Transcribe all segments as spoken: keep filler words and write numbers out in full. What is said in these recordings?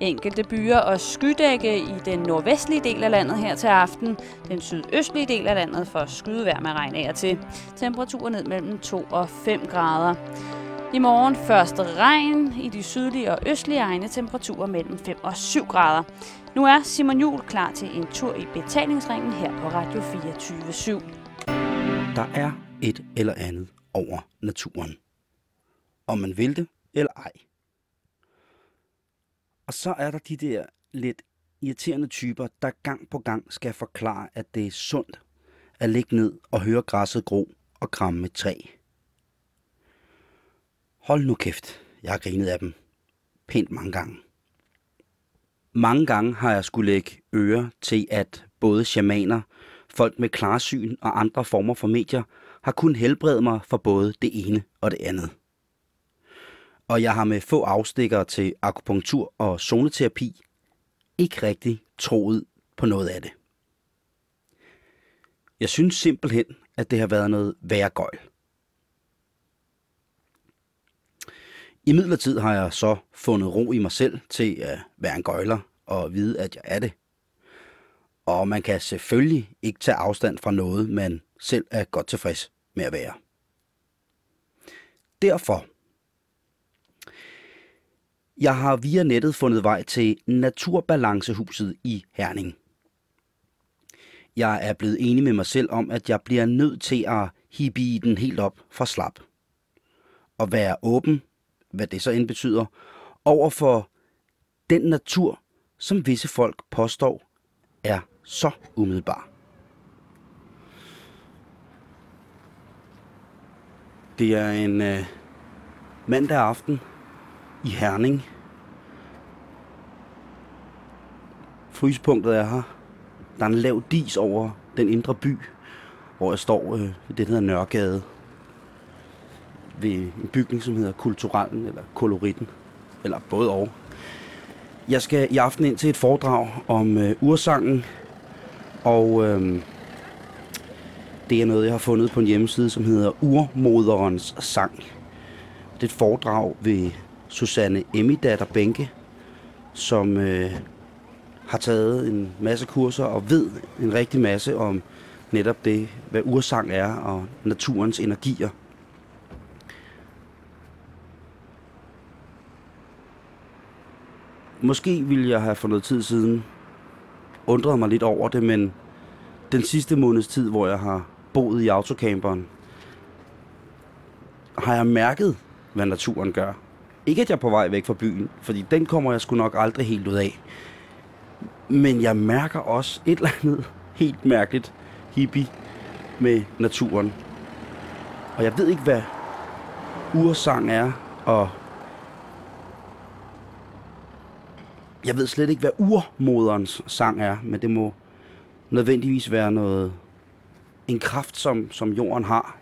Enkelte byer og skydække i den nordvestlige del af landet her til aften. Den sydøstlige del af landet får skydevejr med regn af og til. Temperaturer ned mellem to og fem grader. I morgen første regn. I de sydlige og østlige egne temperaturer mellem fem og syv grader. Nu er Simon Juhl klar til en tur i betalingsringen her på Radio fireogtyve syv. Der er et eller andet over naturen. Om man vil det eller ej. Og så er der de der lidt irriterende typer, der gang på gang skal forklare, at det er sundt at ligge ned og høre græsset gro og kramme et træ. Hold nu kæft, jeg har grinet af dem pænt mange gange. Mange gange har jeg skulle lægge øre til, at både shamaner, folk med klarsyn og andre former for medier har kunnet helbrede mig for både det ene og det andet. Og jeg har med få afstikker til akupunktur og zoneterapi ikke rigtig troet på noget af det. Jeg synes simpelthen, at det har været noget værre gøjl. I midlertid har jeg så fundet ro i mig selv til at være en gøjler og vide, at jeg er det. Og man kan selvfølgelig ikke tage afstand fra noget, man selv er godt tilfreds med at være. Derfor jeg har via nettet fundet vej til Naturbalancehuset i Herning. Jeg er blevet enig med mig selv om, at jeg bliver nødt til at hippie den helt op fra slap. Og være åben, hvad det så end betyder, over for den natur, som visse folk påstår er så umiddelbar. Det er en øh, mandag aften i Herning. Frysepunktet er her. Der er en lav dis over den indre by, hvor jeg står øh, i det, der hedder Nørregade. Ved en bygning, som hedder Kulturellen eller Koloritten. Eller både og. Jeg skal i aften ind til et foredrag om øh, ursangen. Og øh, det er noget, jeg har fundet på en hjemmeside, som hedder Urmoderens Sang. Det er et foredrag ved Susanne Emmidatter-Bænke, som øh, har taget en masse kurser og ved en rigtig masse om netop det, hvad ursang er og naturens energier. Måske ville jeg have for noget tid siden undret mig lidt over det, men den sidste måneds tid, hvor jeg har boet i autocamperen, har jeg mærket, hvad naturen gør. Ikke at jeg er på vej væk fra byen, fordi den kommer jeg sgu nok aldrig helt ud af. Men jeg mærker også et eller andet helt mærkeligt hippie med naturen. Og jeg ved ikke, hvad ursang er, og jeg ved slet ikke, hvad urmoderens sang er, men det må nødvendigvis være noget en kraft, som, som jorden har.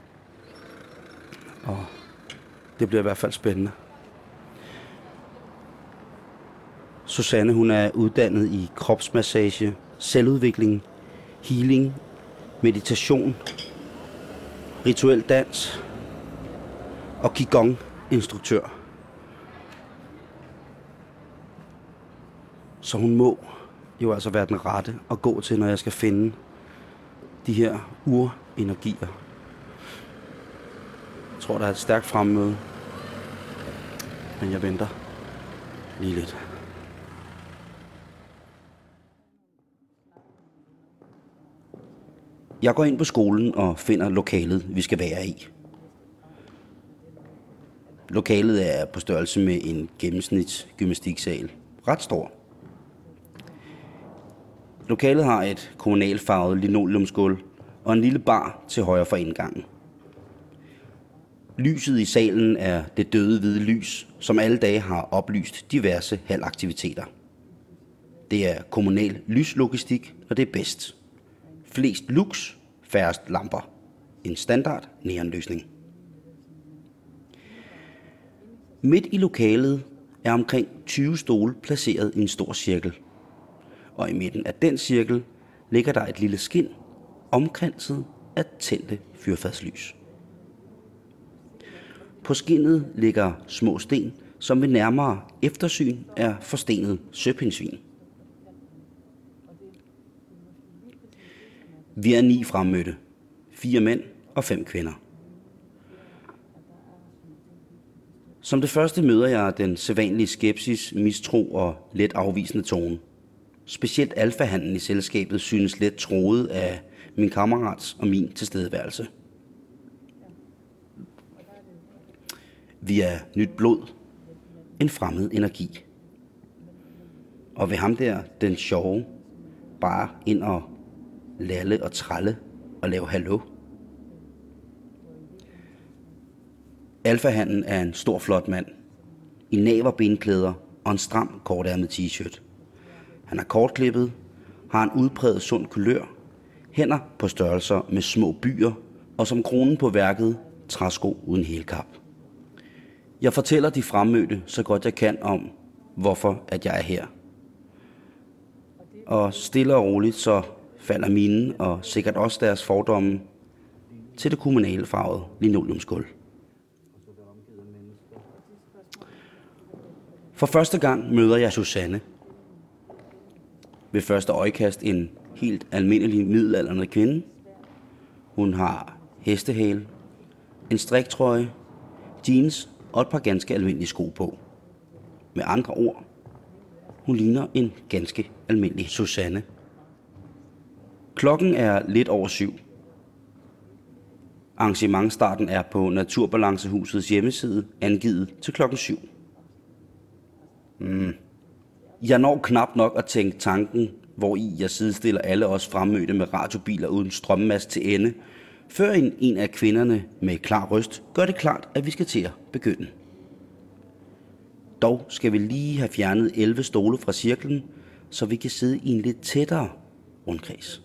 Og det bliver i hvert fald spændende. Susanne, hun er uddannet i kropsmassage, selvudvikling, healing, meditation, rituel dans og qigong-instruktør. Så hun må jo altså være den rette at gå til, når jeg skal finde de her urenergier. Jeg tror, der er et stærkt fremmøde, men jeg venter lige lidt. Jeg går ind på skolen og finder lokalet, vi skal være i. Lokalet er på størrelse med en gennemsnitsgymnastiksal. Ret stor. Lokalet har et kommunalfarvet linoleumsgulv og en lille bar til højre for indgangen. Lyset i salen er det døde hvide lys, som alle dage har oplyst diverse halvaktiviteter. Det er kommunal lyslogistik, og det er bedst. Flest lux, færrest lamper. En standard neonløsning. Midt i lokalet er omkring tyve stole placeret i en stor cirkel. Og i midten af den cirkel ligger der et lille skind omkranset af tændte fyrfadslys. På skindet ligger små sten, som ved nærmere eftersyn er forstenet søpindsvin. Vi er ni fremmødte, fire mænd og fem kvinder. Som det første møder jeg den sædvanlige skepsis, mistro og let afvisende tone. Specielt alfahanden i selskabet synes let troet af min kammerats og min tilstedeværelse. Vi er nyt blod, en fremmed energi. Og ved ham der, den sjove, bare ind og lalle og tralle og lave hallo. Alfahanden er en stor flot mand, i naverbenklæder og en stram kortærmet t-shirt. Han er kortklippet, har en udpræget sund kulør, hænder på størrelser med små byer og som kronen på værket træsko uden hælkap. Jeg fortæller de fremmødte så godt jeg kan om, hvorfor at jeg er her. Og stille og roligt så falder mine og sikkert også deres fordomme til det kommunale farvede linoleumsgulv. For første gang møder jeg Susanne. Ved første øjekast en helt almindelig middelaldrende kvinde. Hun har hestehale, en striktrøje, jeans og et par ganske almindelige sko på. Med andre ord, hun ligner en ganske almindelig Susanne. Klokken er lidt over syv. Arrangementstarten er på Naturbalancehusets hjemmeside angivet til klokken syv. Mm. Jeg når knap nok at tænke tanken, hvor i jeg sidestiller alle os fremmødte med radiobiler uden strømmast til ende, før en, en af kvinderne med klar røst gør det klart, at vi skal til at begynde. Dog skal vi lige have fjernet elleve stole fra cirklen, så vi kan sidde i en lidt tættere rundkreds.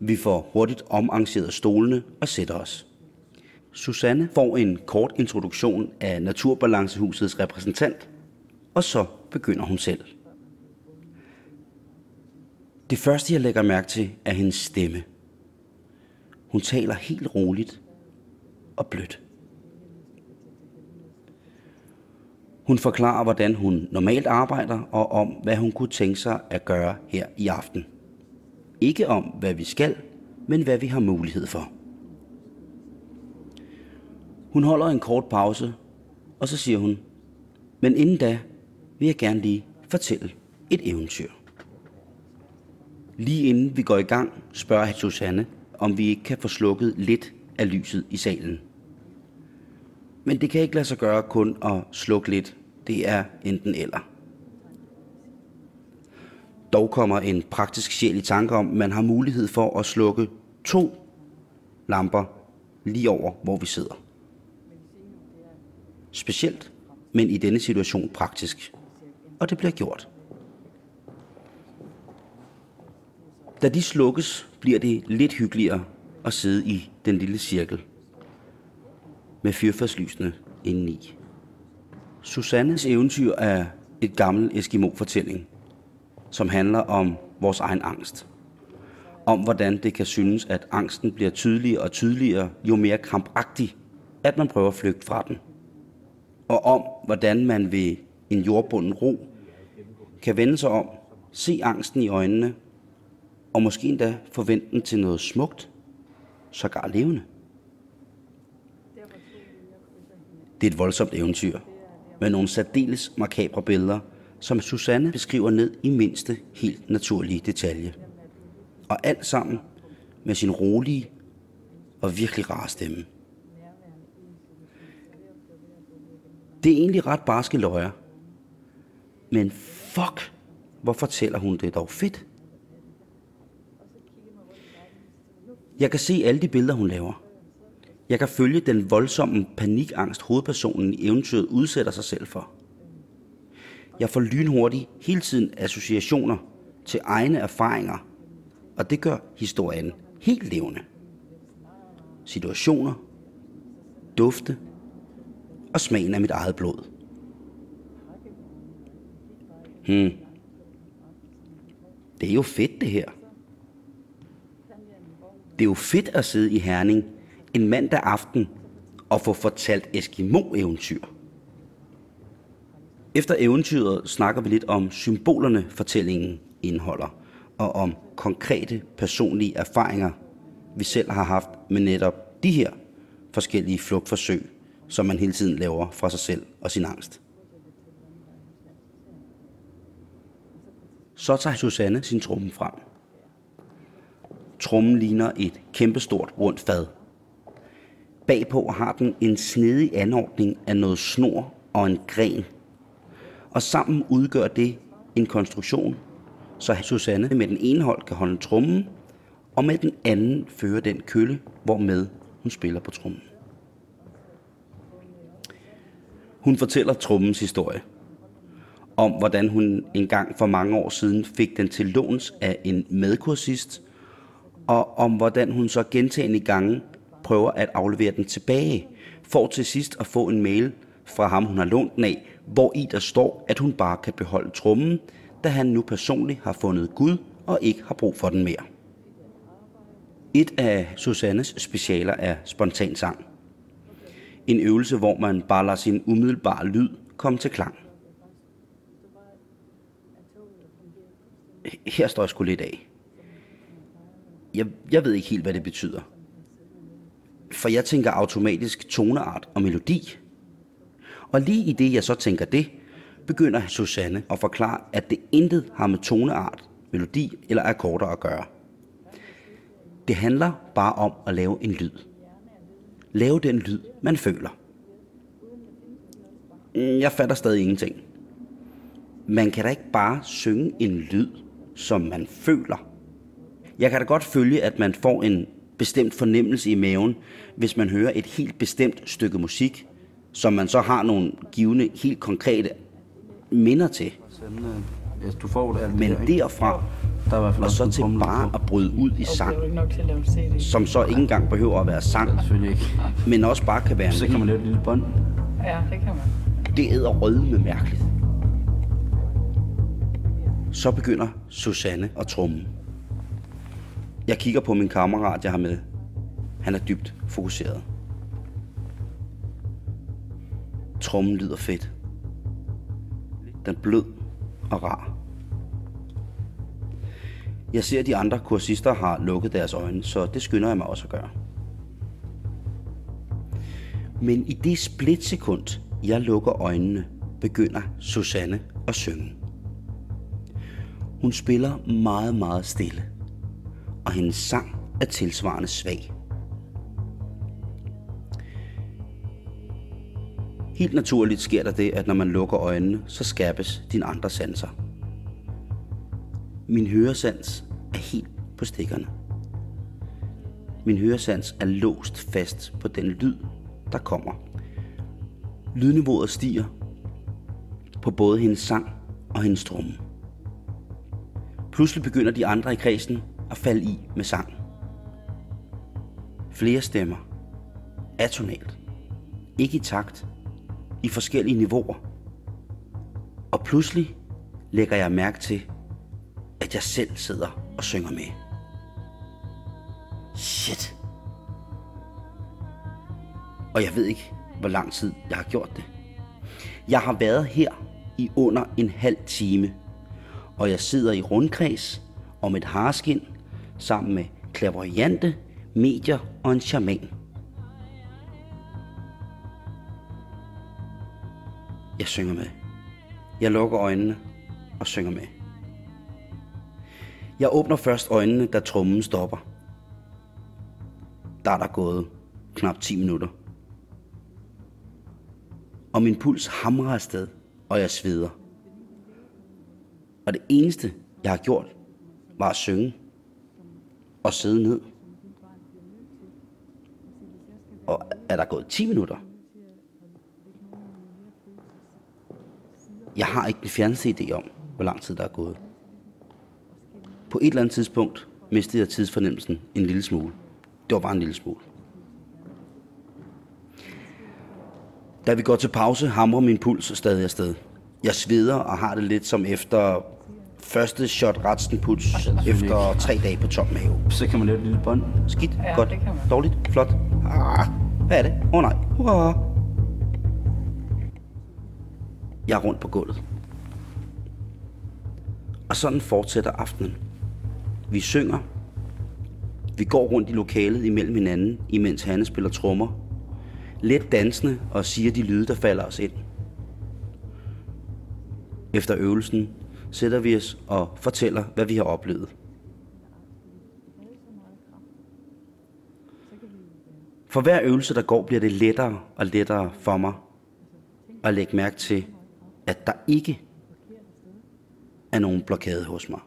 Vi får hurtigt omarrangeret stolene og sætter os. Susanne får en kort introduktion af Naturbalancehusets repræsentant, og så begynder hun selv. Det første, jeg lægger mærke til, er hendes stemme. Hun taler helt roligt og blødt. Hun forklarer, hvordan hun normalt arbejder, og om, hvad hun kunne tænke sig at gøre her i aften. Ikke om, hvad vi skal, men hvad vi har mulighed for. Hun holder en kort pause, og så siger hun, men inden da vil jeg gerne lige fortælle et eventyr. Lige inden vi går i gang, spørger Susanne, om vi ikke kan få slukket lidt af lyset i salen. Men det kan ikke lade sig gøre kun at slukke lidt. Det er enten eller. Dog kommer en praktisk sjæl i tanke om, at man har mulighed for at slukke to lamper lige over, hvor vi sidder. Specielt, men i denne situation praktisk. Og det bliver gjort. Da de slukkes, bliver det lidt hyggeligere at sidde i den lille cirkel med fyrfadslysene indeni. Susannes eventyr er et gammelt Eskimo-fortælling, som handler om vores egen angst. Om hvordan det kan synes, at angsten bliver tydeligere og tydeligere, jo mere krampagtig, at man prøver at flygte fra den. Og om, hvordan man ved en jordbunden ro kan vende sig om, se angsten i øjnene, og måske endda forvente den til noget smukt, sågar levende. Det er et voldsomt eventyr, med nogle særdeles makabre billeder, som Susanne beskriver ned i mindste helt naturlige detalje. Og alt sammen med sin rolige og virkelig rare stemme. Det er egentlig ret barske løjer. Men fuck, hvor fortæller hun det dog fedt. Jeg kan se alle de billeder, hun laver. Jeg kan følge den voldsomme panikangst, hovedpersonen i eventyret udsætter sig selv for. Jeg får lynhurtigt hele tiden associationer til egne erfaringer, og det gør historien helt levende. Situationer, dufte og smagen af mit eget blod. Hmm. Det er jo fedt, det her. Det er jo fedt at sidde i Herning en mandag aften at få fortalt Eskimo-eventyr. Efter eventyret snakker vi lidt om symbolerne, fortællingen indeholder, og om konkrete personlige erfaringer, vi selv har haft med netop de her forskellige flugtforsøg, som man hele tiden laver fra sig selv og sin angst. Så tager Susanne sin tromme frem. Trommen ligner et kæmpestort rundt fad. Bagpå har den en snedig anordning af noget snor og en gren. Og sammen udgør det en konstruktion, så Susanne med den ene hånd kan holde trommen, og med den anden fører den kølle, hvormed hun spiller på trommen. Hun fortæller trommens historie om, hvordan hun engang for mange år siden fik den til låns af en medkursist, og om hvordan hun så gentagne gange prøver at aflevere den tilbage, for til sidst at få en mail fra ham, hun har lånt den af, hvor i der står, at hun bare kan beholde trommen, da han nu personligt har fundet Gud og ikke har brug for den mere. Et af Susannes specialer er spontan sang. En øvelse, hvor man bare lader sin umiddelbare lyd komme til klang. Her står jeg sgu lidt af. Jeg, jeg ved ikke helt, hvad det betyder. For jeg tænker automatisk toneart og melodi. Og lige i det, jeg så tænker det, begynder Susanne at forklare, at det intet har med toneart, melodi eller akkorder at gøre. Det handler bare om at lave en lyd. Lave den lyd, man føler. Jeg fatter stadig ingenting. Man kan da ikke bare synge en lyd, som man føler. Jeg kan da godt følge, at man får en bestemt fornemmelse i maven, hvis man hører et helt bestemt stykke musik, som man så har nogle givende, helt konkrete minder til. Men derfra, og så til bare at bryde ud i sang, som så ikke engang behøver at være sang, men også bare kan være en lyd. Så kan man lave et lille bånd. Ja, det kan man. Det æder rødme mærkeligt. Så begynder Susanne at trumme. Jeg kigger på min kammerat, jeg har med. Han er dybt fokuseret. Trommen lyder fedt. Den er blød og rar. Jeg ser, at de andre kursister har lukket deres øjne, så det skynder jeg mig også at gøre. Men i det splitsekund, jeg lukker øjnene, begynder Susanne at synge. Hun spiller meget, meget stille, og hendes sang er tilsvarende svag. Helt naturligt sker der det, at når man lukker øjnene, så skærpes dine andre sanser. Min høresans er helt på stikkerne. Min høresans er låst fast på den lyd, der kommer. Lydniveauet stiger på både hendes sang og hendes tromme. Pludselig begynder de andre i kredsen at falde i med sang. Flere stemmer. Atonalt. Ikke i takt. I forskellige niveauer. Og pludselig lægger jeg mærke til, at jeg selv sidder og synger med. Shit. Og jeg ved ikke, hvor lang tid jeg har gjort det. Jeg har været her i under en halv time, og jeg sidder i rundkreds om et hareskind sammen med clairvoyante, medier og en shaman. Jeg synger med. Jeg lukker øjnene og synger med. Jeg åbner først øjnene, da trommen stopper. Der er der gået knap ti minutter. Og min puls hamrer afsted, og jeg sveder. Og det eneste, jeg har gjort, var at synge og sidde ned. Og er der gået ti minutter? Jeg har ikke den fjerneste idé om, hvor lang tid der er gået. På et eller andet tidspunkt mistede jeg tidsfornemmelsen en lille smule. Det var bare en lille smule. Da vi går til pause, hamrer min puls stadig afsted. Jeg sveder og har det lidt som efter første shot Ratzenpuls efter tre dage på tom mave. Så kan man lave et lille bånd. Skidt, ja, godt, dårligt, flot. Arh. Hvad er det? Åh oh, nej. Hurra. Jeg er rundt på gulvet. Og sådan fortsætter aftenen. Vi synger. Vi går rundt i lokalet imellem hinanden, imens Hanne spiller trommer. Let dansende og siger de lyde, der falder os ind. Efter øvelsen sætter vi os og fortæller, hvad vi har oplevet. For hver øvelse, der går, bliver det lettere og lettere for mig at lægge mærke til, at der ikke er nogen blokade hos mig.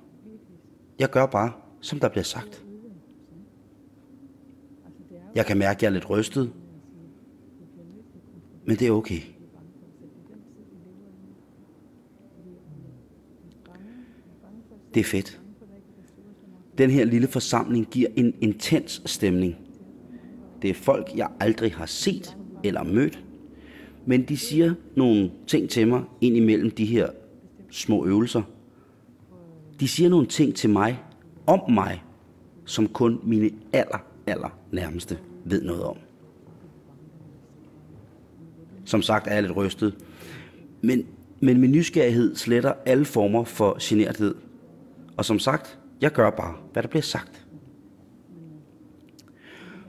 Jeg gør bare, som der bliver sagt. Jeg kan mærke, at jeg er lidt rystet, men det er okay. Det er fedt. Den her lille forsamling giver en intens stemning. Det er folk, jeg aldrig har set eller mødt, men de siger nogle ting til mig ind imellem de her små øvelser. De siger nogle ting til mig, om mig, som kun mine aller, aller nærmeste ved noget om. Som sagt er jeg lidt rystet, men, men min nysgerrighed sletter alle former for generthed. Og som sagt, jeg gør bare, hvad der bliver sagt.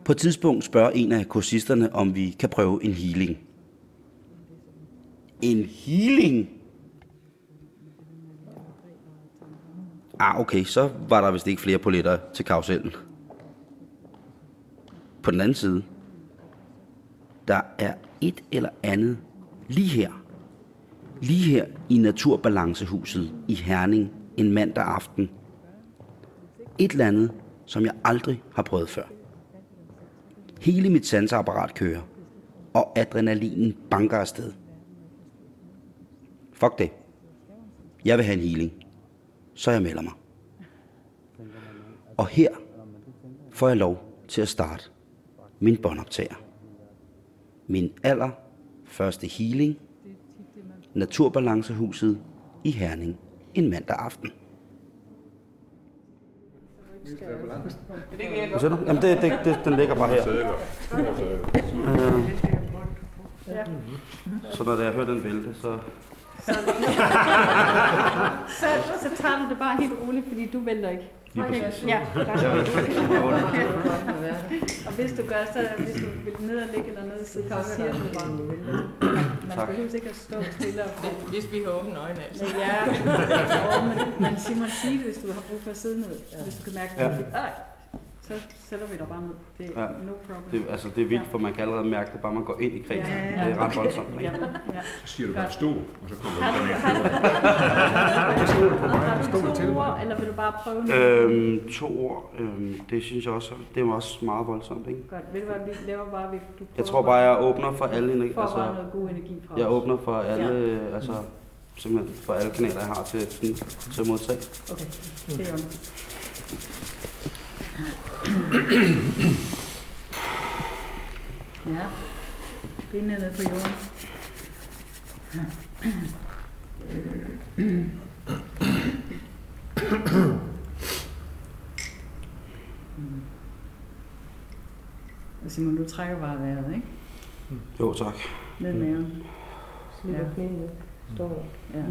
På et tidspunkt spørger en af kursisterne, om vi kan prøve en healing. En healing? Ah, okay, så var der vist ikke flere poletter til karusellen. På den anden side, der er et eller andet lige her. Lige her i Naturbalancehuset i Herning en mandag aften. Et eller andet, som jeg aldrig har prøvet før. Hele mit sanseapparat kører, og adrenalinen banker afsted. Fuck det. Jeg vil have en healing. Så jeg melder mig. Og her får jeg lov til at starte min båndoptager. Min aller første healing. Naturbalancehuset i Herning en mandag aften. Hvad siger du? Jamen det, det, det, den ligger bare her. Så når jeg hører den vælte, så... så, så, så tager du det bare helt roligt, fordi du venter ikke. Okay. Ja, og hvis du gør, så hvis du vil ned og ligge eller ned, så kan du sige, at du bare man behøver ikke at stå stille og få. Hvis vi har åbne øjne, altså. Ja, men Simon, sig det, hvis du har brug for at sidde ned. Hvis du kan mærke, at du så sætter vi dig bare ned. Det er no problem. Det, altså, det er vildt, for man kan allerede mærke det, bare man går ind i kredsen. Ja, ja, ja. Det er ret voldsomt. Ja, ja. Så siger du bare stå, og så kommer du tilbage. Har du to ord, eller vil du bare prøve noget? Øhm, to ord, øhm, det synes jeg også, det er også meget voldsomt, ikke? Godt, ved du hvad, vi laver bare, vi du jeg tror bare, jeg åbner for alle energi. Får altså, bare noget god energi fra os. Jeg åbner for alle, ja. altså, simpelthen for alle kanaler, jeg har til, sådan, til modtag. Okay, det er jo ja, benene ned på jorden. Simon, du trækker bare vejret, ikke? Jo, tak. Ned maven. Slipper benene. Står ja.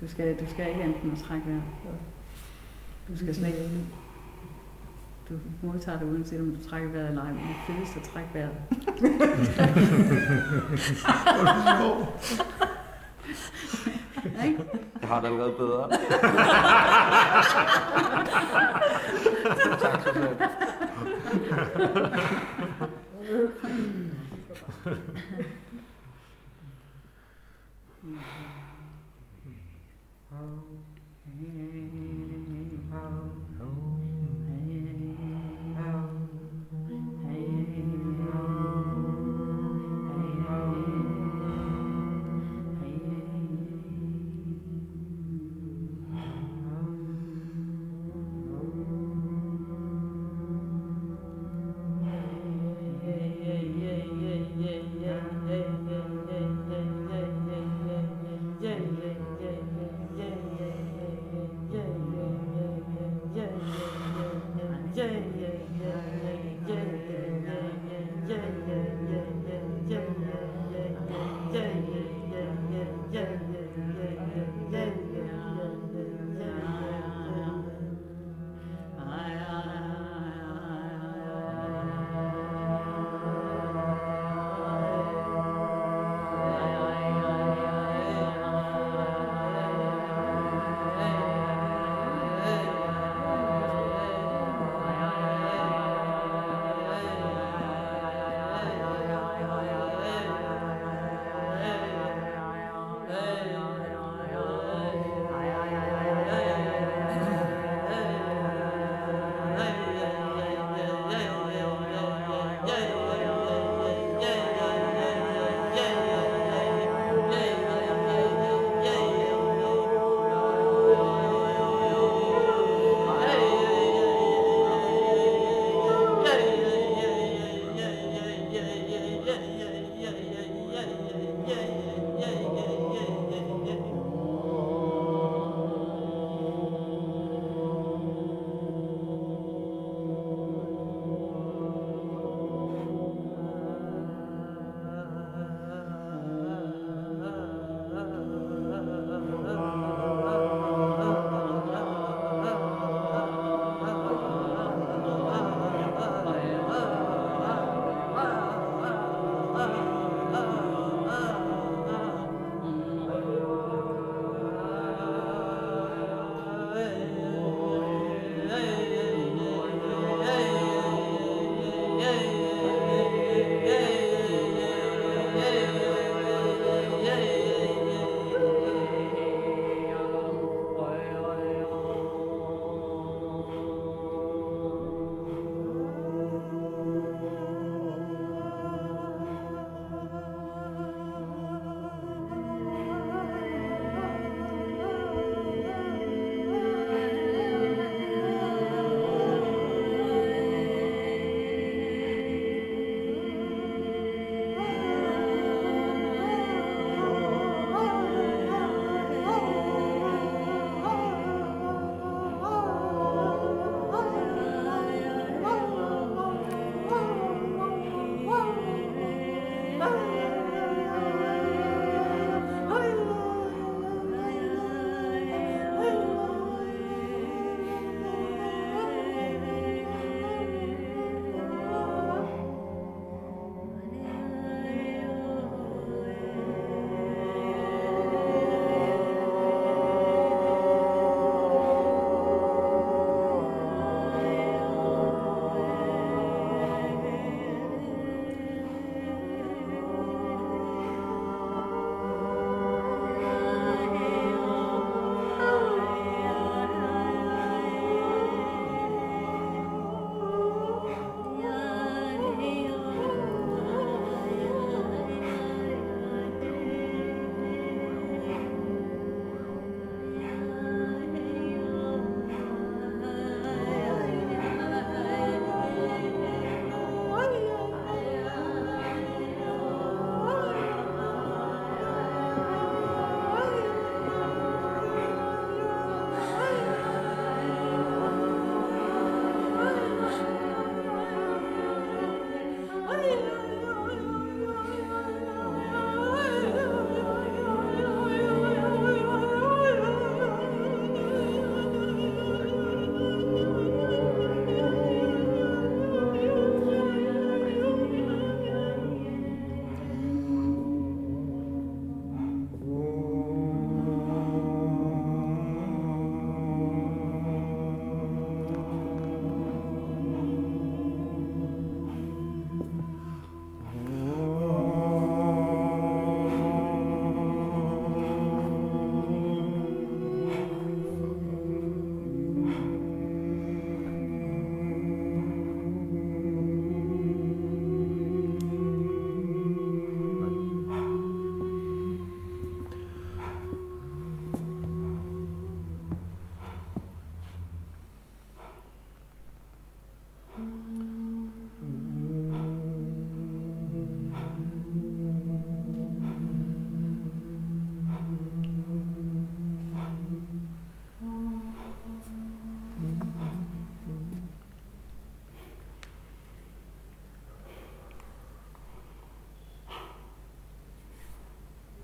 Du skal, du skal ikke enten at trække vejret. Du skal slet ikke. Du modtager det uanset om du trækker vejret eller ej, men det fedeste at trække vejret. Jeg har det allerede bedre. Tak, Susanne. Yeah, yeah, yeah, yeah, yeah, yeah.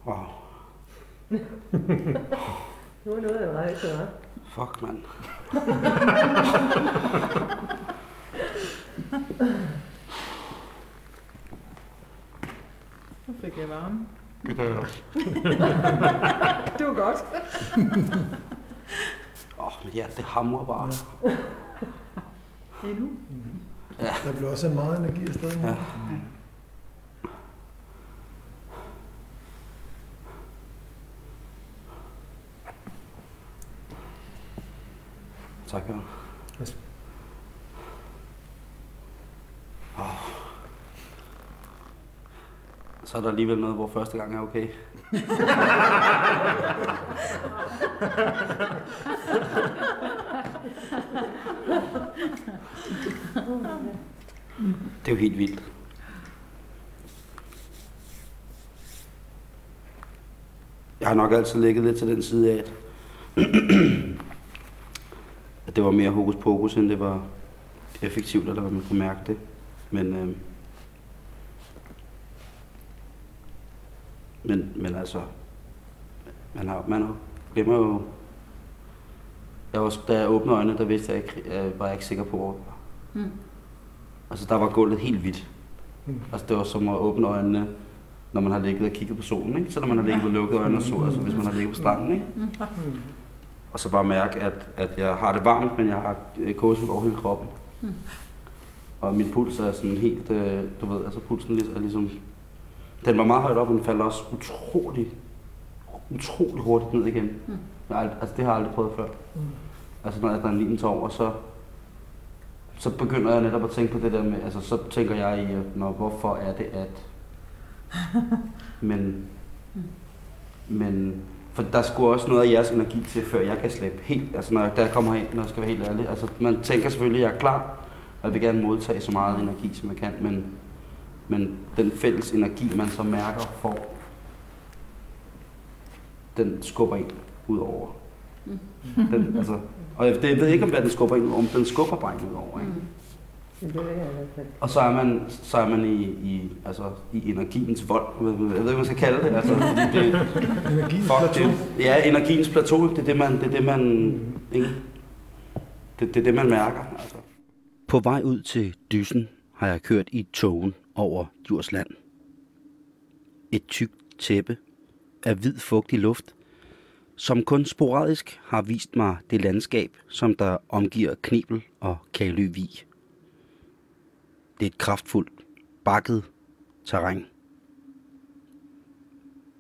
Wow. Nu er noget, jeg var ikke så. Fuck, mand. Nu fik jeg varme. Det gør jeg også. Det var godt. Åh, oh, men ja, det hamrer bare. Det er nu. Mm-hmm. Ja. Der blev også meget energi afsted. Ja. Mm. Tak, Jørgen. Yes. Oh. Så er der alligevel noget, hvor første gang er okay. Det er jo helt vildt. Jeg har nok altid ligget lidt til den side af, at at det var mere hokus pokus, end det var effektivt, eller hvad man kunne mærke det. Men, øh, men, men altså, man har, man har, glemmer jo. Jeg var, da jeg åbnede øjnene, der vidste jeg ikke, jeg var ikke sikker på, hvor det var. Mm. Altså, der var gulvet helt hvidt. Mm. Altså, det var som at åbne øjnene, når man har ligget og kigget på solen, ikke? Så når man har ligget og lukket øjnene og så, altså hvis man har ligget på stranden, ikke? Mm. Og så bare mærke, at, at jeg har det varmt, men jeg har kåsefuld over hele kroppen. Mm. Og min puls er sådan helt, øh, du ved, altså pulsen er ligesom, den var meget højt op, og den faldt også utrolig, utrolig hurtigt ned igen. Mm. Nej, altså det har jeg aldrig prøvet før. Mm. Altså når adrenalinen tager over, så, så begynder jeg netop at tænke på det der med, altså så tænker jeg i, når, hvorfor er det at, men, mm. men, for der skulle også noget af jeres energi til, før jeg kan slippe helt, altså når jeg, der kommer herind, når jeg skal være helt ærlig, altså man tænker selvfølgelig, at jeg er klar, og jeg vil gerne modtage så meget energi, som jeg kan, men, men den fælles energi, man så mærker for, den skubber ind udover. Den, altså, og jeg ved ikke, om den skubber ind, om den skubber bare ind udover, ikke? Mm. Og så er man, så er man i, i, altså, i energiens vold, jeg ved ikke, hvad man skal kalde det. Altså, det, energiens plateau. Det, ja, energiens plateau, det er det, man, det er det, man, ikke? Det, det er det, man mærker. Altså. På vej ud til Dyssen har jeg kørt i togen over Djursland. Et tykt tæppe af hvid fugtig luft, som kun sporadisk har vist mig det landskab, som der omgiver Knebel og Kaløvig. Det er et kraftfuldt, bakket terræn.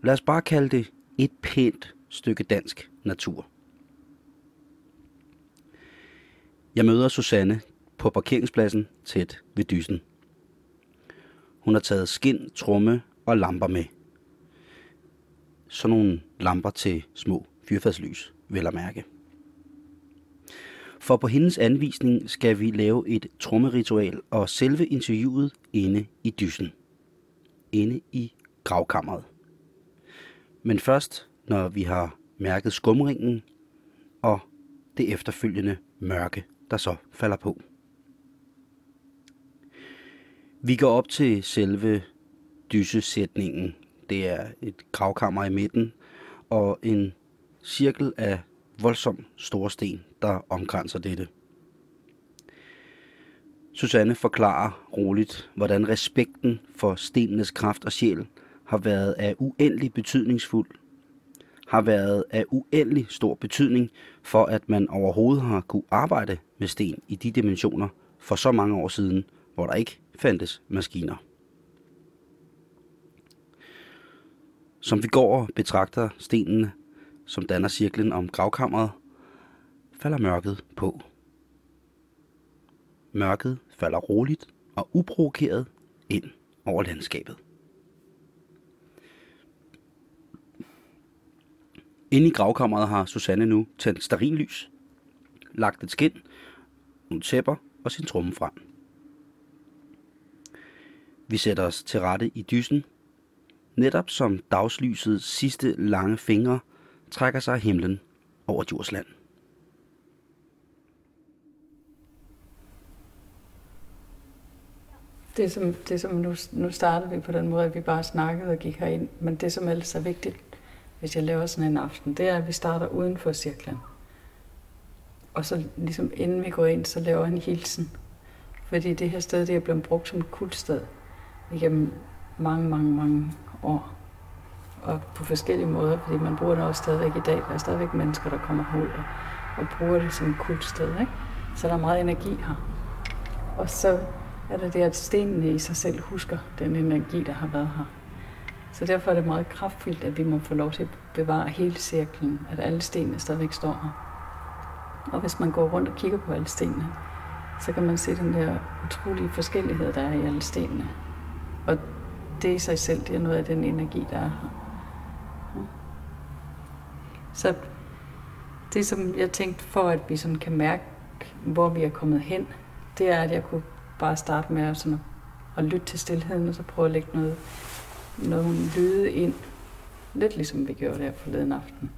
Lad os bare kalde det et pænt stykke dansk natur. Jeg møder Susanne på parkeringspladsen tæt ved Dyssen. Hun har taget skind, tromme og lamper med. Sådan nogle lamper til små fyrfadslys, vel at mærke. For på hendes anvisning skal vi lave et trommeritual og selve interviewet inde i Dyssen. Inde i gravkammeret. Men først, når vi har mærket skumringen og det efterfølgende mørke, der så falder på. Vi går op til selve dyssesætningen. Det er et gravkammer i midten og en cirkel af voldsomt store sten, der omkranser dette. Susanne forklarer roligt, hvordan respekten for stenenes kraft og sjæl har været af uendelig betydningsfuld, har været af uendelig stor betydning for, at man overhovedet har kunne arbejde med sten i de dimensioner for så mange år siden, hvor der ikke fandtes maskiner. Som vi går og betragter stenene, som danner cirklen om gravkammeret, falder mørket på. Mørket falder roligt og uprovokeret ind over landskabet. Inde i gravkammeret har Susanne nu tændt stearinlys, lagt et skind, nogle tæpper og sin tromme frem. Vi sætter os til rette i Dyssen, netop som dagslysets sidste lange fingre trækker sig af himlen over Djursland. det som, det som nu, nu startede vi på den måde, at vi bare snakkede og gik herind, men det som ellers er vigtigt, hvis jeg laver sådan en aften, det er, at vi starter uden for cirklen. Og så ligesom inden vi går ind, så laver jeg en hilsen. Fordi det her sted, det er blevet brugt som et kultsted igennem mange, mange, mange år. Og på forskellige måder, fordi man bruger det også stadigvæk i dag. Der er stadigvæk mennesker, der kommer ud og, og bruger det som et kultsted, ikke? Så der er meget energi her. Og så er det det, at stenene i sig selv husker den energi, der har været her. Så derfor er det meget kraftfuldt, at vi må få lov til at bevare hele cirklen, at alle stenene stadigvæk står her. Og hvis man går rundt og kigger på alle stenene, så kan man se den der utrolige forskellighed, der er i alle stenene. Og det i sig selv, det er noget af den energi, der er her. Så det, som jeg tænkte for, at vi sådan kan mærke, hvor vi er kommet hen, det er, at jeg kunne bare starte med sådan at, at lytte til stilheden, og så prøve at lægge noget, nogle lyde ind. Lidt ligesom vi gjorde der forleden aften.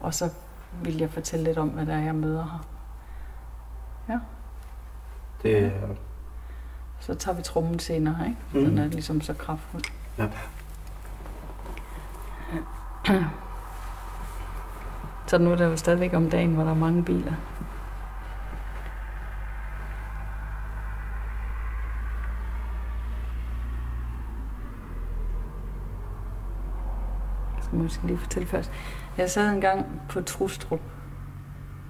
Og så vil jeg fortælle lidt om, hvad der er, jeg møder her. Ja. Det er... Så tager vi trommen senere, ikke? Mm. Den er ligesom så kraftfuld. Ja. Så nu er der jo stadigvæk om dagen, hvor der er mange biler. Jeg skal lige fortælle først. Jeg sad engang på Trostrup,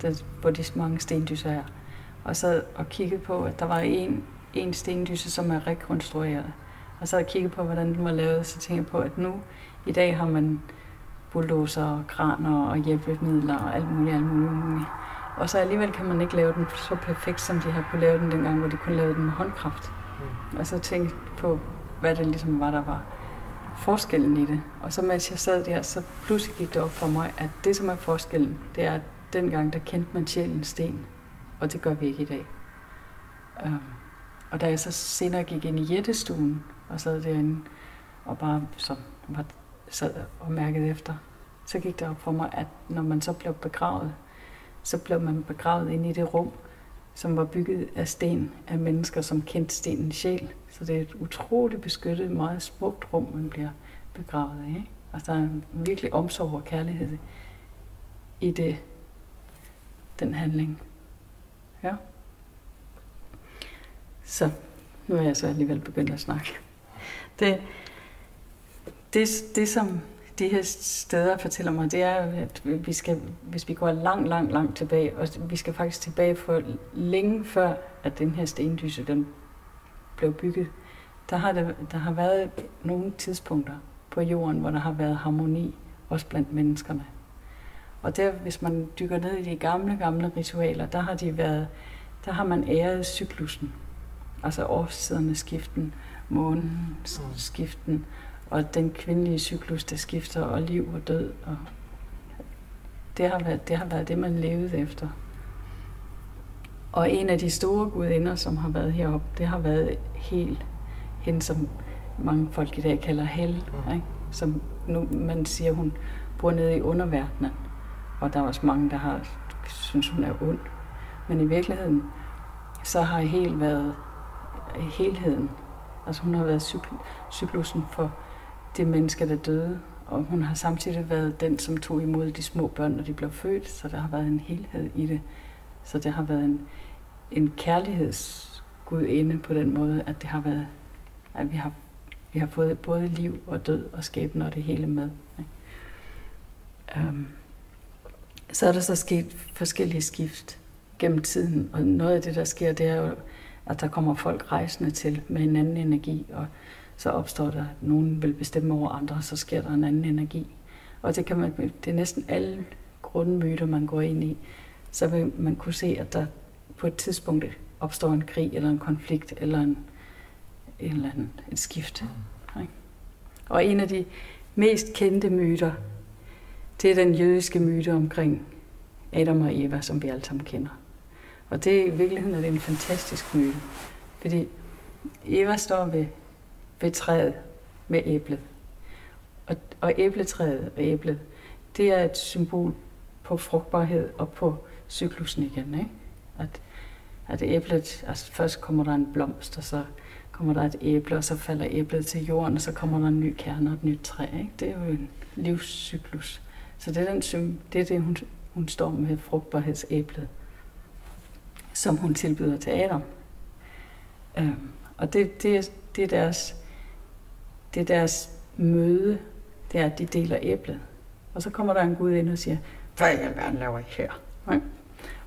der, hvor de mange stendyser er, og sad og kiggede på, at der var en, en stendyse, som er rekonstrueret. Og sad og kiggede på, hvordan den var lavet, så tænkte jeg på, at nu i dag har man bulldozer, kraner og hjælpemidler og alt muligt, alt muligt, muligt. Og så alligevel kan man ikke lave den så perfekt, som de har kunne lave den dengang, hvor de kunne lave den med håndkraft. Og så tænkte på, hvad det ligesom var, der var forskellen i det. Og så mens jeg sad der, så pludselig gik det op for mig, at det som er forskellen, det er, at dengang der kendte man sjælens sten, og det gør vi ikke i dag. Um, og da jeg så senere gik ind i jættestuen, og sad derinde, og bare så var, sad og mærkede efter, så gik det op for mig, at når man så blev begravet, så blev man begravet inde i det rum, som var bygget af sten, af mennesker, som kendte stenens sjæl. Så det er et utroligt beskyttet, meget smukt rum, man bliver begravet af. Ikke? Altså, der er virkelig omsorg og kærlighed i det, den handling. Ja. Så nu er jeg så alligevel begyndt at snakke. Det, det, det som de her steder fortæller mig, det er, at vi skal, hvis vi går langt, langt, langt tilbage, og vi skal faktisk tilbage for længe før, at den her stendyse, den blev bygget, der har, der, der har været nogle tidspunkter på jorden, hvor der har været harmoni, også blandt menneskerne. Og der, hvis man dykker ned i de gamle, gamle ritualer, der har de været, der har man æret cyklusen, altså årstiderne, skiften, månen, skiften, og den kvindelige cyklus, der skifter, og liv og død. Og det, har været, det har været det, man levede efter. Og en af de store gudinder, som har været heroppe, det har været Hel. Hende, som mange folk i dag kalder Hel. Ikke? Som nu man siger, hun bor nede i underverdenen. Og der er også mange, der har, synes, hun er ond. Men i virkeligheden, så har Hel været helheden. Altså hun har været cyklusen for det menneske, der døde, og hun har samtidig været den, som tog imod de små børn, når de blev født, så der har været en helhed i det. Så det har været en, en kærlighedsgudinde på den måde, at, det har været, at vi, har, vi har fået både liv og død og skæbne og det hele med. Um, så er der så sket forskellige skift gennem tiden, og noget af det, der sker, det er jo, at der kommer folk rejsende til med en anden energi, og så opstår der, at nogen vil bestemme over andre, så sker der en anden energi. Og det, kan man, det er næsten alle grundmyter, man går ind i, så vil man kunne se, at der på et tidspunkt opstår en krig, eller en konflikt, eller, en, eller en, et skift. Ikke? Og en af de mest kendte myter, det er den jødiske myte omkring Adam og Eva, som vi alle sammen kender. Og det i virkeligheden er det en fantastisk myte, fordi Eva står ved, ved træet med æblet. Og, og æbletræet og æblet, det er et symbol på frugtbarhed og på cyklusen igen. Ikke? At, at æblet, altså først kommer der en blomst, og så kommer der et æble, og så falder æblet til jorden, og så kommer der en ny kerne og et nyt træ. Ikke? Det er jo en livscyklus. Så det er, den, det, er det, hun, hun står med frugtbarhedsæblet, som hun tilbyder til Adam. Øhm, og det, det, er, det, er deres, det er deres møde, det er, at de deler æblet. Og så kommer der en Gud ind og siger, hvad i alverden laver I her? Okay?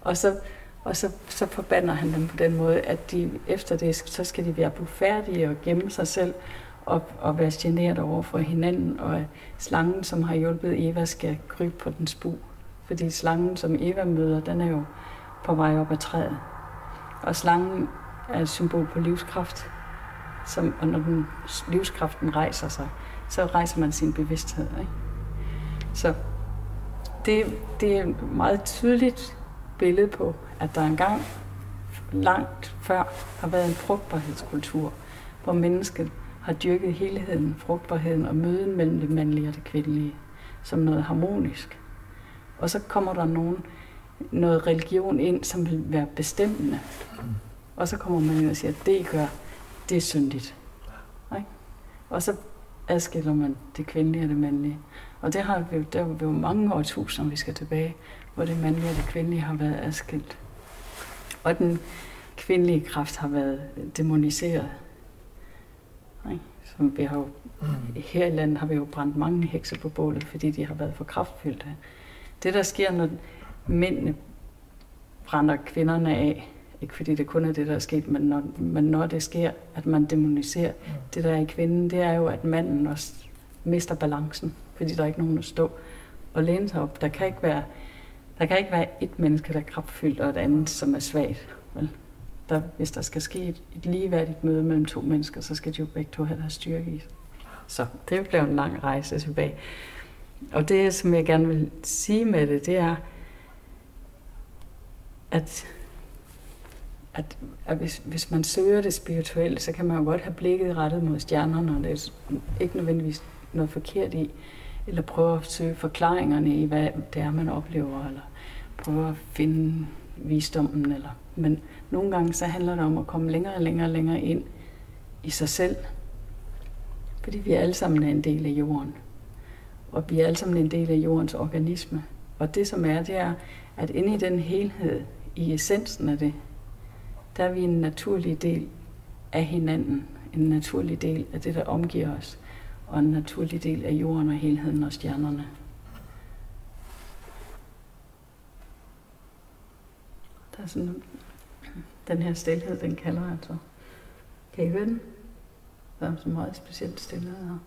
Og så... Og så, så forbander han dem på den måde, at de efter det, så skal de være blufærdige og gemme sig selv og, og være generet over for hinanden. Og slangen, som har hjulpet Eva, skal krybe på dens bug. Fordi slangen, som Eva møder, den er jo på vej op ad træet. Og slangen er et symbol på livskraft. Som, og når den, livskraften rejser sig, så rejser man sin bevidsthed. Ikke? Så det, det er meget tydeligt billede på, at der engang langt før har været en frugtbarhedskultur, hvor mennesket har dyrket helheden, frugtbarheden og møden mellem det mandlige og det kvindelige som noget harmonisk. Og så kommer der nogen, noget religion ind, som vil være bestemmende. Og så kommer man ind og siger, at det I gør, det er syndigt. Okay? Og så adskiller man det kvindelige og det mandlige. Og det har vi, der har vi jo mange årtusinder, vi skal tilbage, hvor det mandlige og det kvindelige har været adskilt. Og den kvindelige kraft har været dæmoniseret. Som vi har jo, her i landet har vi jo brændt mange hekse på bålet, fordi de har været for kraftfyldte. Det der sker, når mændene brænder kvinderne af, ikke fordi det kun er det, der er sket, men når, men når det sker, at man dæmoniserer det, der er i kvinden, det er jo, at manden også mister balancen, fordi der er ikke nogen at stå og læne sig op. Der kan ikke være Der kan ikke være et menneske, der er kraftfyldt, og et andet, som er svagt. Vel? Der, hvis der skal ske et, et ligeværdigt møde mellem to mennesker, så skal de jo begge to have deres styrke i. Så det blev en lang rejse tilbage. Og det, som jeg gerne vil sige med det, det er, at, at, at hvis, hvis man søger det spirituelle, så kan man jo godt have blikket rettet mod stjernerne, og det er ikke nødvendigvis noget forkert i. Eller prøve at søge forklaringerne i, hvad det er, man oplever, eller prøve at finde visdommen. Eller. Men nogle gange så handler det om at komme længere og længere og længere ind i sig selv. Fordi vi alle sammen er en del af jorden. Og vi er alle sammen en del af jordens organisme. Og det som er, det er, at inde i den helhed, i essensen af det, der er vi en naturlig del af hinanden. En naturlig del af det, der omgiver os. Og en naturlig del af jorden og helheden og stjernerne. Der er sådan den her stilhed, den kalder altså. Kan I høre den? Der er sådan meget specielt stilhed her.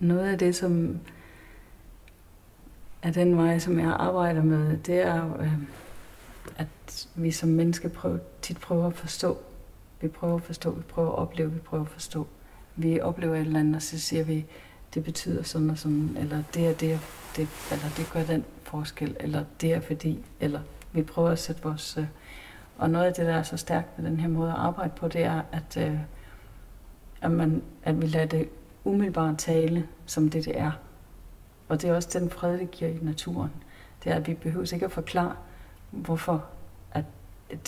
noget af det, som er den vej, som jeg arbejder med, det er, at vi som mennesker prøver, tit prøver at forstå. Vi prøver at forstå, vi prøver at opleve, vi prøver at forstå. Vi oplever et eller andet, og så siger vi, det betyder sådan og sådan, eller det er det, det, eller det gør den forskel, eller det er fordi, eller vi prøver at sætte vores... Og noget af det, der er så stærkt med den her måde at arbejde på, det er, at, at, man, at vi lader det umiddelbart tale, som det, det er. Og det er også den fred, det giver i naturen. Det er, at vi behøver ikke at forklare, hvorfor at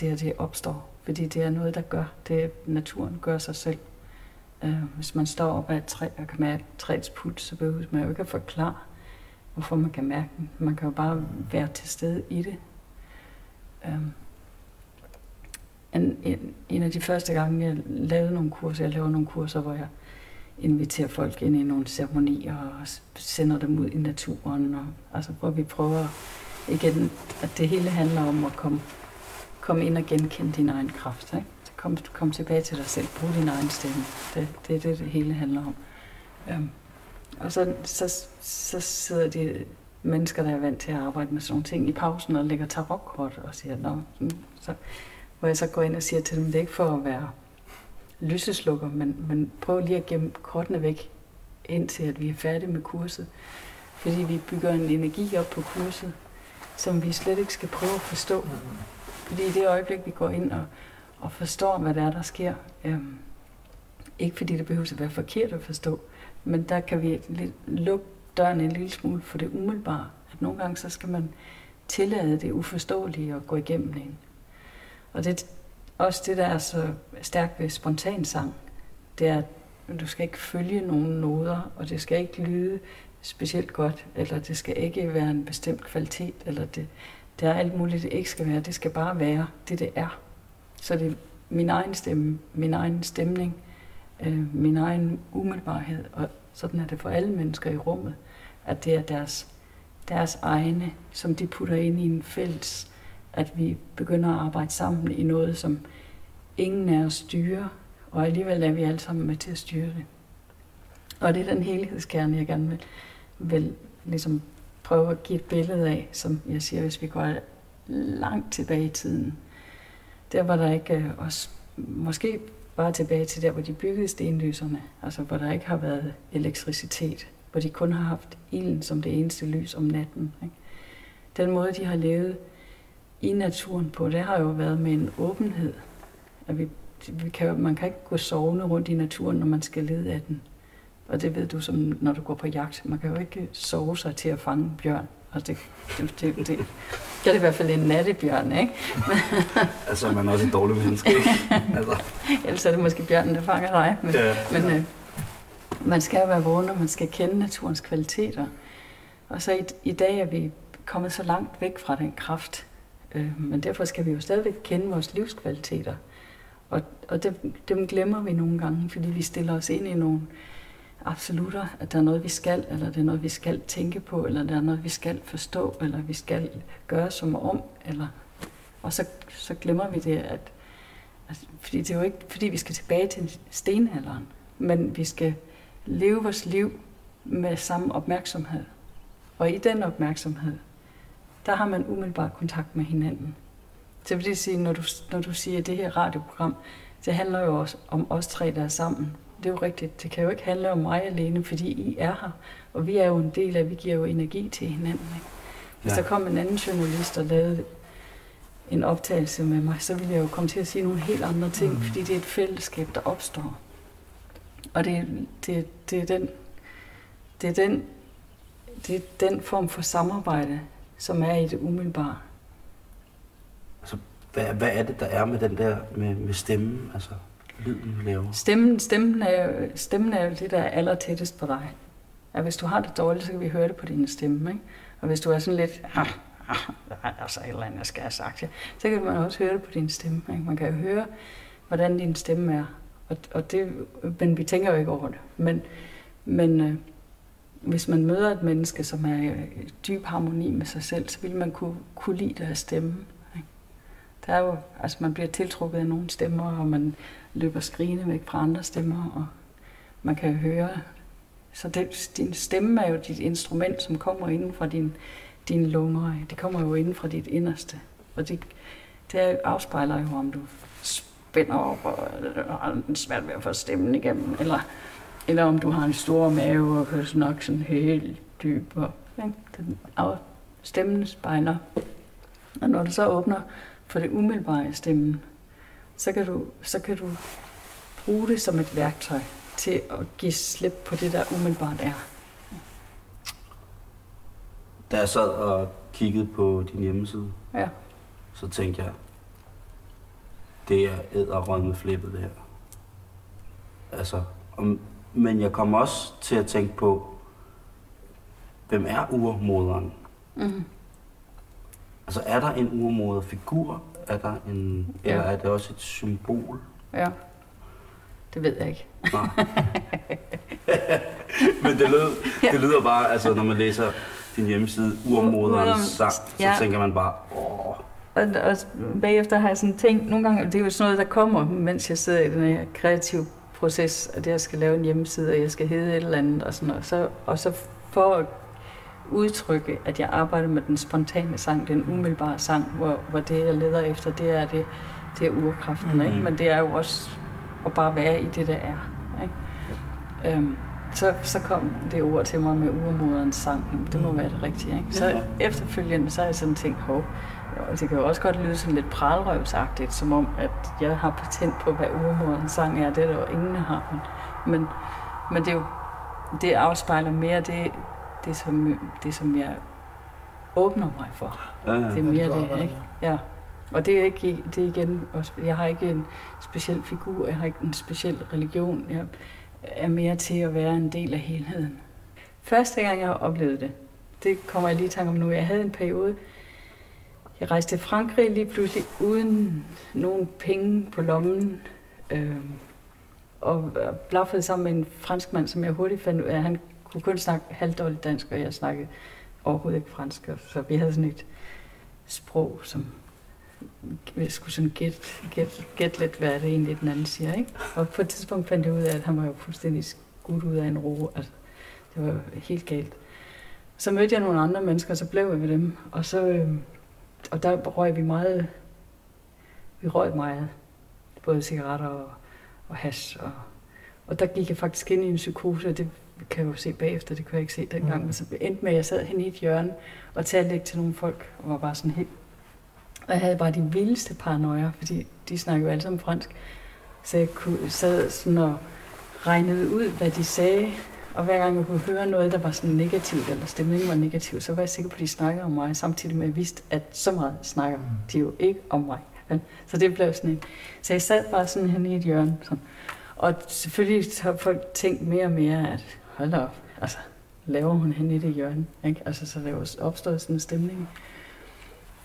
det her det opstår. Fordi det er noget, der gør det, naturen gør sig selv. Hvis man står op ad et træ og kan mærke træets put, så behøver man jo ikke at forklare, hvorfor man kan mærke den. Man kan jo bare være til stede i det. En, en, en af de første gange, jeg lavede nogle kurser, jeg laver nogle kurser, hvor jeg inviterer folk ind i nogle ceremonier og sender dem ud i naturen. Og, altså, hvor vi prøver igen, at det hele handler om at komme, komme ind og genkende din egen kraft. Ikke? Så kom, kom tilbage til dig selv, brug din egen stemme. Det, det er det, det hele handler om. Øhm, og så, så, så sidder de mennesker, der er vant til at arbejde med sådan nogle ting, i pausen og lægger tarotkort og siger, nå, så... Hvor jeg så går ind og siger til dem, det er ikke for at være lyseslukker, men, men prøv lige at gemme kortene væk, indtil at vi er færdige med kurset. Fordi vi bygger en energi op på kurset, som vi slet ikke skal prøve at forstå. Fordi i det øjeblik, vi går ind og, og forstår, hvad der er, der sker. Øhm, ikke fordi det behøver at være forkert at forstå, men der kan vi lukke døren en lille smule for det umiddelbare. At nogle gange så skal man tillade det uforståelige og gå igennem det. Og det er også det, der er så stærkt ved spontan sang. Det er, at du skal ikke følge nogen noder, og det skal ikke lyde specielt godt, eller det skal ikke være en bestemt kvalitet, eller det, det er alt muligt, det ikke skal være. Det skal bare være det, det er. Så det er min egen stemme, min egen stemning, øh, min egen umiddelbarhed, og sådan er det for alle mennesker i rummet, at det er deres, deres egne, som de putter ind i en fælles, at vi begynder at arbejde sammen i noget, som ingen af os styrer, og alligevel er vi alle sammen med til at styre det. Og det er den helhedskerne, jeg gerne vil, vil ligesom prøve at give et billede af, som jeg siger, hvis vi går langt tilbage i tiden. Der var der ikke også, måske bare tilbage til der, hvor de byggede stenlyserne, altså hvor der ikke har været elektricitet, hvor de kun har haft ilden som det eneste lys om natten. Ikke? Den måde, de har levet i naturen på, det har jo været med en åbenhed. At vi, vi kan, man kan ikke gå sovende rundt i naturen, når man skal lede af den. Og det ved du, som når du går på jagt. Man kan jo ikke sove sig til at fange bjørn. Altså det, det, det, det, det er i hvert fald en nattebjørn, ikke? Altså, man er også et dårligt menneske, ikke? Altså. Ellers er det måske bjørnen, der fanger dig. Men, ja. men øh, man skal være vågen, og man skal kende naturens kvaliteter. Og så i, i dag er vi kommet så langt væk fra den kraft. Men derfor skal vi jo stadigvæk kende vores livskvaliteter. Og, og dem, dem glemmer vi nogle gange, fordi vi stiller os ind i nogle absolutter, at der er noget, vi skal, eller det er noget, vi skal tænke på, eller der er noget, vi skal forstå, eller vi skal gøre som om. Eller... Og så, så glemmer vi det, at, at, fordi det er jo ikke, fordi vi skal tilbage til stenalderen, men vi skal leve vores liv med samme opmærksomhed. Og i den opmærksomhed, der har man umiddelbart kontakt med hinanden. Så vil det sige, når du, når du siger, at det her radioprogram, det handler jo også om os tre, der er sammen. Det er jo rigtigt. Det kan jo ikke handle om mig alene, fordi I er her. Og vi er jo en del af, vi giver jo energi til hinanden. Ikke? Hvis ja. Der kom en anden journalist og lavede en optagelse med mig, så ville jeg jo komme til at sige nogle helt andre ting, mm. fordi det er et fællesskab, der opstår. Og det, det, det, er, den, det, er, den, det er den form for samarbejde, som er i det umiddelbare. Altså, hvad, hvad er det, der er med den der, med, med stemmen, altså lyden, du laver? Stemmen, stemmen, er jo, stemmen er jo det, der er allertættest på dig. At hvis du har det dårligt, så kan vi høre det på din stemme, ikke? Og hvis du er sådan lidt, ah, ah, altså et eller andet, jeg skal have sagt, ja, så kan man også høre det på din stemme, ikke? Man kan jo høre, hvordan din stemme er. Og, og det, men vi tænker jo ikke over det. Men, men hvis man møder et menneske, som er i dyb harmoni med sig selv, så vil man kunne, kunne lide deres stemme. Ikke? Der er jo, altså man bliver tiltrukket af nogle stemmer, og man løber skrigende væk fra andre stemmer, og man kan høre Så det, din stemme er jo dit instrument, som kommer inden fra din, dine lunger. Det kommer jo inden fra dit inderste. Og det, det afspejler jo, om du spænder op og, og har svært ved at få stemmen igennem. Eller, eller om du har en stor mave og kan snakke sådan helt dyb. Og, og stemmen spejler. Og når du så åbner for det umiddelbare i stemmen, så kan du, så kan du bruge det som et værktøj til at give slip på det, der umiddelbart er. Da jeg sad og kiggede på din hjemmeside, ja. Så tænkte jeg, det er edderrømme flippet det her. Altså, om, men jeg kom også til at tænke på, hvem er urmoderen? Mm. Altså, er der en urmoderfigur? Er der en, ja. Eller er det også et symbol? Ja. Det ved jeg ikke. Nej. Men det lyder, det lyder bare, altså når man læser din hjemmeside, Urmoderens Sang, så ja. Tænker man bare, åh. Og, og bagefter har jeg sådan tænkt, nogle gange, det er jo sådan noget, der kommer, mens jeg sidder i den her kreative proces, at jeg skal lave en hjemmeside, og jeg skal hedde et eller andet, og sådan noget. Så, og så for at udtrykke, at jeg arbejder med den spontane sang, den umiddelbare sang, hvor, hvor det, jeg leder efter, det er, det, det er urkraften, mm-hmm. ikke? Men det er jo også og bare være i det, der er. Ikke? Øhm, så, så kom det ord til mig med urmoderens sang. Det må være det rigtige. Ikke? Så ja. Efterfølgende så har jeg sådan tænkt, hov, det kan jo også godt lyde sådan lidt pralrøvsagtigt, som om, at jeg har patent på, hvad urmoderens sang er. Det er der jo ingen, der har. Men, men det, er jo, det afspejler mere det, det, som, det, som jeg åbner mig for. Ja, ja, det er mere det, det, det ikke? Ja. Og det er ikke det er igen. Jeg har ikke en speciel figur, jeg har ikke en speciel religion. Jeg er mere til at være en del af helheden. Første gang jeg oplevede det, det kommer jeg lige i tanke om nu. Jeg havde en periode. Jeg rejste til Frankrig lige pludselig uden nogen penge på lommen øh, og blaffede sammen med en franskmand, som jeg hurtigt fandt ud af. Han kunne kun snakke halvdårligt dansk, og jeg snakkede overhovedet ikke fransk, så vi havde sådan et sprog, som jeg skulle sådan gætte gæt, gæt lidt, hvad det egentlig den anden siger, ikke? Og på et tidspunkt fandt jeg ud af, at han var jo fuldstændig skudt ud af en ro. Altså, det var helt galt. Så mødte jeg nogle andre mennesker, og så blev jeg ved dem. Og, så, øh, og der røg vi meget. Vi røg meget. Både cigaretter og, og hash. Og, og der gik jeg faktisk ind i en psykose, og det kan jeg jo se bagefter. Det kunne jeg ikke se dengang. Men så endte med, at jeg sad hen i et hjørne og talte ikke til nogle folk, og var bare sådan helt. Og jeg havde bare de vildeste paranoia, fordi de snakker jo alle sammen fransk. Så jeg kunne, sad sådan og regnede ud, hvad de sagde. Og hver gang jeg kunne høre noget, der var sådan negativt, eller stemningen var negativ, så var jeg sikker på, at de snakkede om mig, samtidig med at jeg vidste, at så meget snakker de jo ikke om mig. Så det blev sådan en. Så jeg sad bare sådan henne i et hjørne. Sådan. Og selvfølgelig har folk tænkt mere og mere, at hold op, altså laver hun henne i det hjørne, ikke? Altså så der jo opstået sådan en stemning.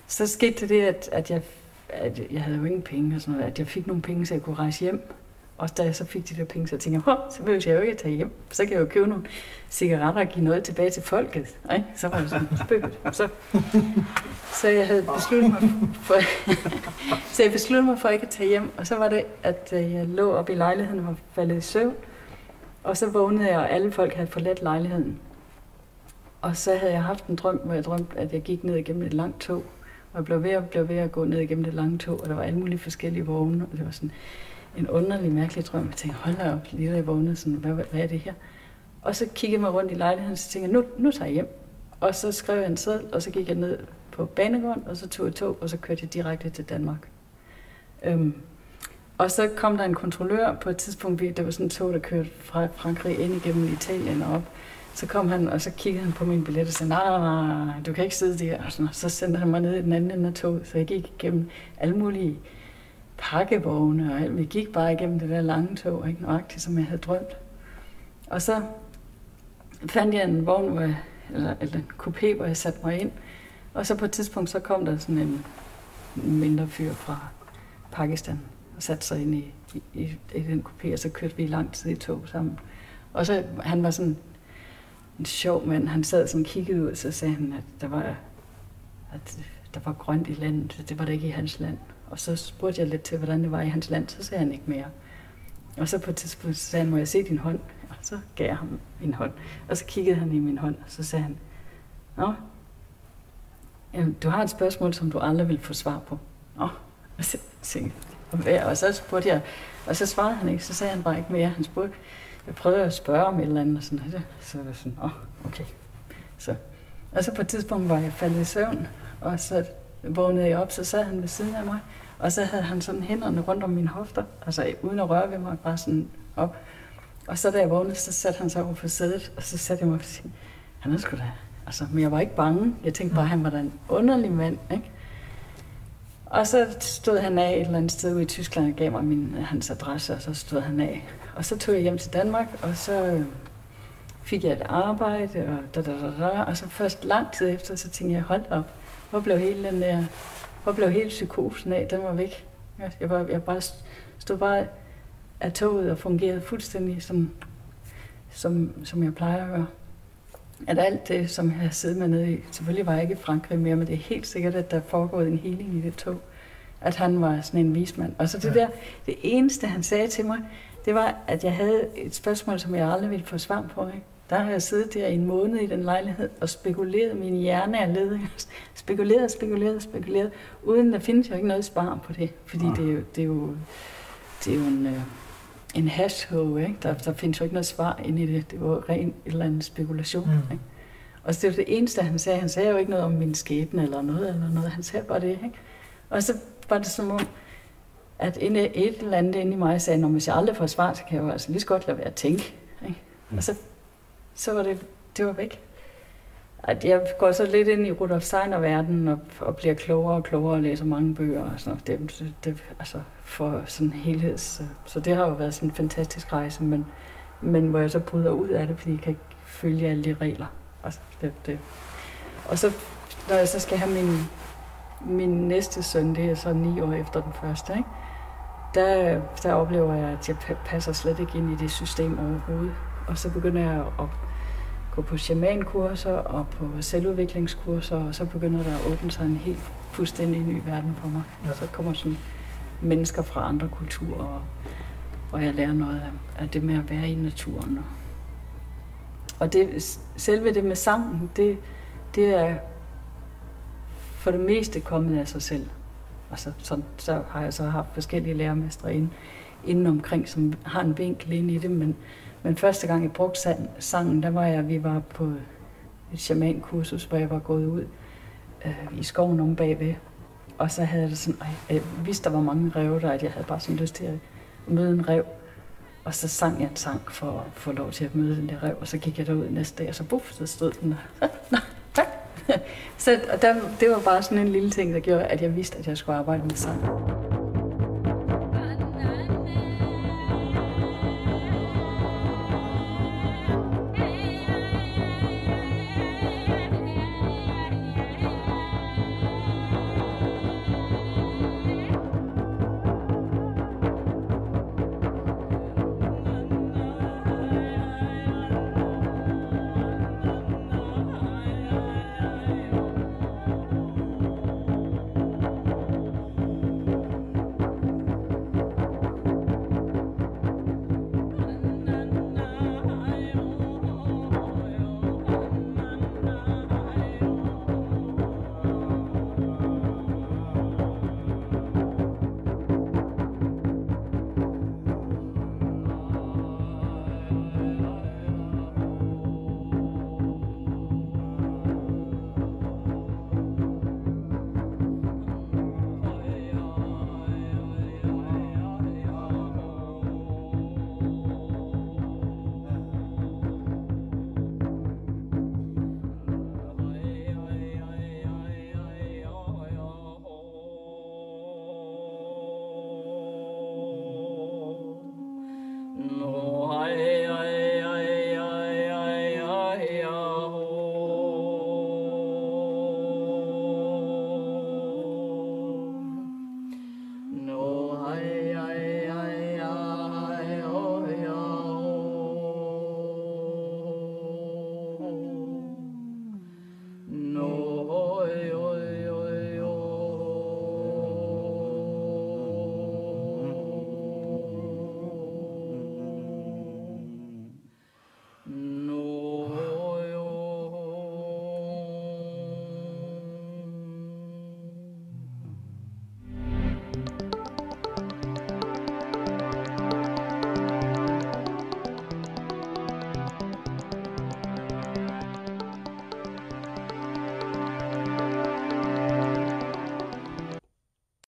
Så skete det, at, at, jeg, at jeg havde jo ingen penge og sådan noget, at jeg fik nogle penge, så jeg kunne rejse hjem. Og da jeg så fik de der penge, så tænkte jeg, så behøver jeg jo ikke at tage hjem. Så kan jeg jo købe nogle cigaretter og give noget tilbage til folket. Ej, så var det sådan spøgt. Så, så jeg havde besluttet mig for, så jeg besluttede mig for ikke at tage hjem. Og så var det, at jeg lå oppe i lejligheden og var faldet i søvn. Og så vågnede jeg, og alle folk havde forladt lejligheden. Og så havde jeg haft en drøm, hvor jeg drømte, at jeg gik ned igennem et langt tog. Og jeg blev ved og blev ved at gå ned igennem det lange tog, og der var alle mulige forskellige vogne, og det var sådan en underlig, mærkelig drøm. Jeg tænkte, hold da op, lige der i vågnede, sådan, hvad, hvad er det her? Og så kiggede jeg rundt i lejligheden, og så tænkte jeg, nu, nu tager jeg hjem. Og så skrev jeg en seddel, og så gik jeg ned på banegården, og så tog jeg tog, og så kørte jeg direkte til Danmark. Øhm, og så kom der en kontrollør på et tidspunkt, der var sådan en tog, der kørte fra Frankrig ind igennem Italien og op. Så kom han, og så kiggede han på min billet og sagde, nej, nej, nej, du kan ikke sidde der. Og, sådan, og så sendte han mig ned i den anden ende af toget, så jeg gik igennem alle mulige pakkevogne og alt. Vi gik bare igennem det der lange tog, ikke nøjagtigt, som jeg havde drømt. Og så fandt jeg en vogn, hvor jeg, eller, eller en coupé, hvor jeg satte mig ind. Og så på et tidspunkt, så kom der sådan en mindre fyr fra Pakistan og satte sig ind i, i, i, i den coupé, og så kørte vi lang tid i tog sammen. Og så han var sådan en sjov mand. Han sad sådan og kiggede ud, så sagde han, at der var, at der var grønt i landet. Det var det ikke i hans land. Og så spurgte jeg lidt til, hvordan det var i hans land. Så sagde han ikke mere. Og så på et tidspunkt sagde han, må jeg se din hånd? Og Så gav jeg ham en hånd, og så kiggede han i min hånd, og så sagde han, nå, jamen, du har et spørgsmål, som du aldrig vil få svar på. Nå, og så tænkte jeg, og så spurgte jeg, og så svarede han ikke, så sagde han bare ikke mere. Han spurgte, jeg prøvede at spørge om et eller andet, og sådan noget. Så var jeg sådan, åh, okay. Så. Og så på et tidspunkt var jeg faldet i søvn, og så vågnede jeg op, så sad han ved siden af mig, og så havde han sådan hænderne rundt om mine hofter, altså uden at røre ved mig, bare sådan op. Og så da jeg vågnede, så satte han sig over på sædet, og så satte jeg mig og sagde, han er sgu da, altså, men jeg var ikke bange. Jeg tænkte bare, han var da en underlig mand, ikke? Og så stod han af et eller andet sted ude i Tyskland og gav mig min, hans adresse, og så stod han af. Og så tog jeg hjem til Danmark, og så fik jeg et arbejde, og da, da, da, da. Og så først lang tid efter, så tænkte jeg, hold op, hvor blev hele den der, hvor blev hele psykosen af, den var væk. Jeg, var, jeg bare stod bare af toget og fungerede fuldstændig, som, som, som jeg plejer at gøre. At alt det, som jeg sidder med nede i, selvfølgelig var jeg ikke i Frankrig mere, men det er helt sikkert, at der er foregået en healing i det tog. At han var sådan en vismand. Og så det der, det eneste han sagde til mig, det var, at jeg havde et spørgsmål, som jeg aldrig ville få svar på, ikke? Der har jeg siddet der i en måned i den lejlighed og spekuleret, min hjerne er ledet. Spekuleret, spekuleret, spekuleret. Uden der findes jo ikke noget svar på det, fordi det er jo, det er jo, det er jo en... en hashhog, ikke? Der, der findes jo ikke noget svar inde i det. Det var ren et eller andet spekulation, mm. ikke? Og så det var det eneste, han sagde. Han sagde jo ikke noget om min skæbne eller noget, eller noget. Han sagde bare det, ikke? Og så var det som om, at inde, et eller andet inde i mig sagde, når hvis jeg aldrig får svar, så kan jeg jo altså lige så godt lade være at tænke, ikke? Mm. Og så, så var det, det var væk. At jeg går så lidt ind i Rudolf Steiner-verdenen og, og bliver klogere og klogere og læser mange bøger og sådan noget. Det, det, det, altså for sådan en helhed. Så, så det har jo været sådan en fantastisk rejse, men, men hvor jeg så bryder ud af det, fordi jeg kan ikke følge alle de regler. Og så, det, det. Og så når jeg så skal have min, min næste søn, det er så ni år efter den første, ikke? Der, der oplever jeg, at jeg passer slet ikke ind i det system overhovedet. Og så begynder jeg at gå på shamankurser og på selvudviklingskurser, og så begynder der at åbne sig en helt fuldstændig ny verden for mig. Ja. Så kommer sådan mennesker fra andre kulturer, og, og jeg lærer noget af, af det med at være i naturen. Og, og det, selve det med sangen, det, det er for det meste kommet af sig selv. Og så, så, så har jeg så haft forskellige lærermestre inde, inden omkring, som har en vinkel ind i det, men Men første gang jeg brugte sangen, der var jeg, vi var på et shamankursus, hvor jeg var gået ud øh, i skoven om bagved. Og så havde jeg sådan, jeg vidste, der var mange ræve der, at jeg havde bare sådan lyst til at møde en ræv. Og så sang jeg en sang for at få lov til at møde den der ræv, og så gik jeg derud næste dag, og så buff, så stod den der. Så og der, det var bare sådan en lille ting, der gjorde, at jeg vidste, at jeg skulle arbejde med sang.